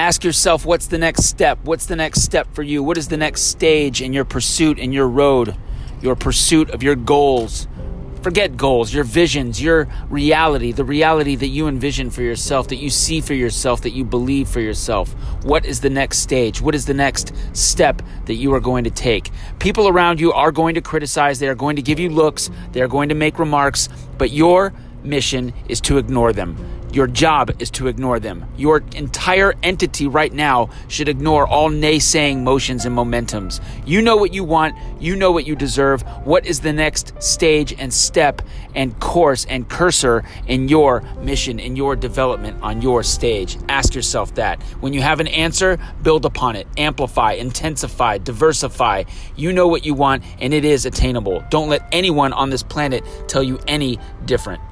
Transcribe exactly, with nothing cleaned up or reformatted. Ask yourself, what's the next step? What's the next step for you? What is the next stage in your pursuit, in your road, your pursuit of your goals? Forget goals, your visions, your reality, the reality that you envision for yourself, that you see for yourself, that you believe for yourself. What is the next stage? What is the next step that you are going to take? People around you are going to criticize. They are going to give you looks. They are going to make remarks. But your mission is to ignore them. Your job is to ignore them. Your entire entity right now should ignore all naysaying motions and momentums. You know what you want. You know what you deserve. What is the next stage and step and course and cursor in your mission, in your development on your stage? Ask yourself that. When you have an answer, build upon it. Amplify, intensify, diversify. You know what you want, and it is attainable. Don't let anyone on this planet tell you any different.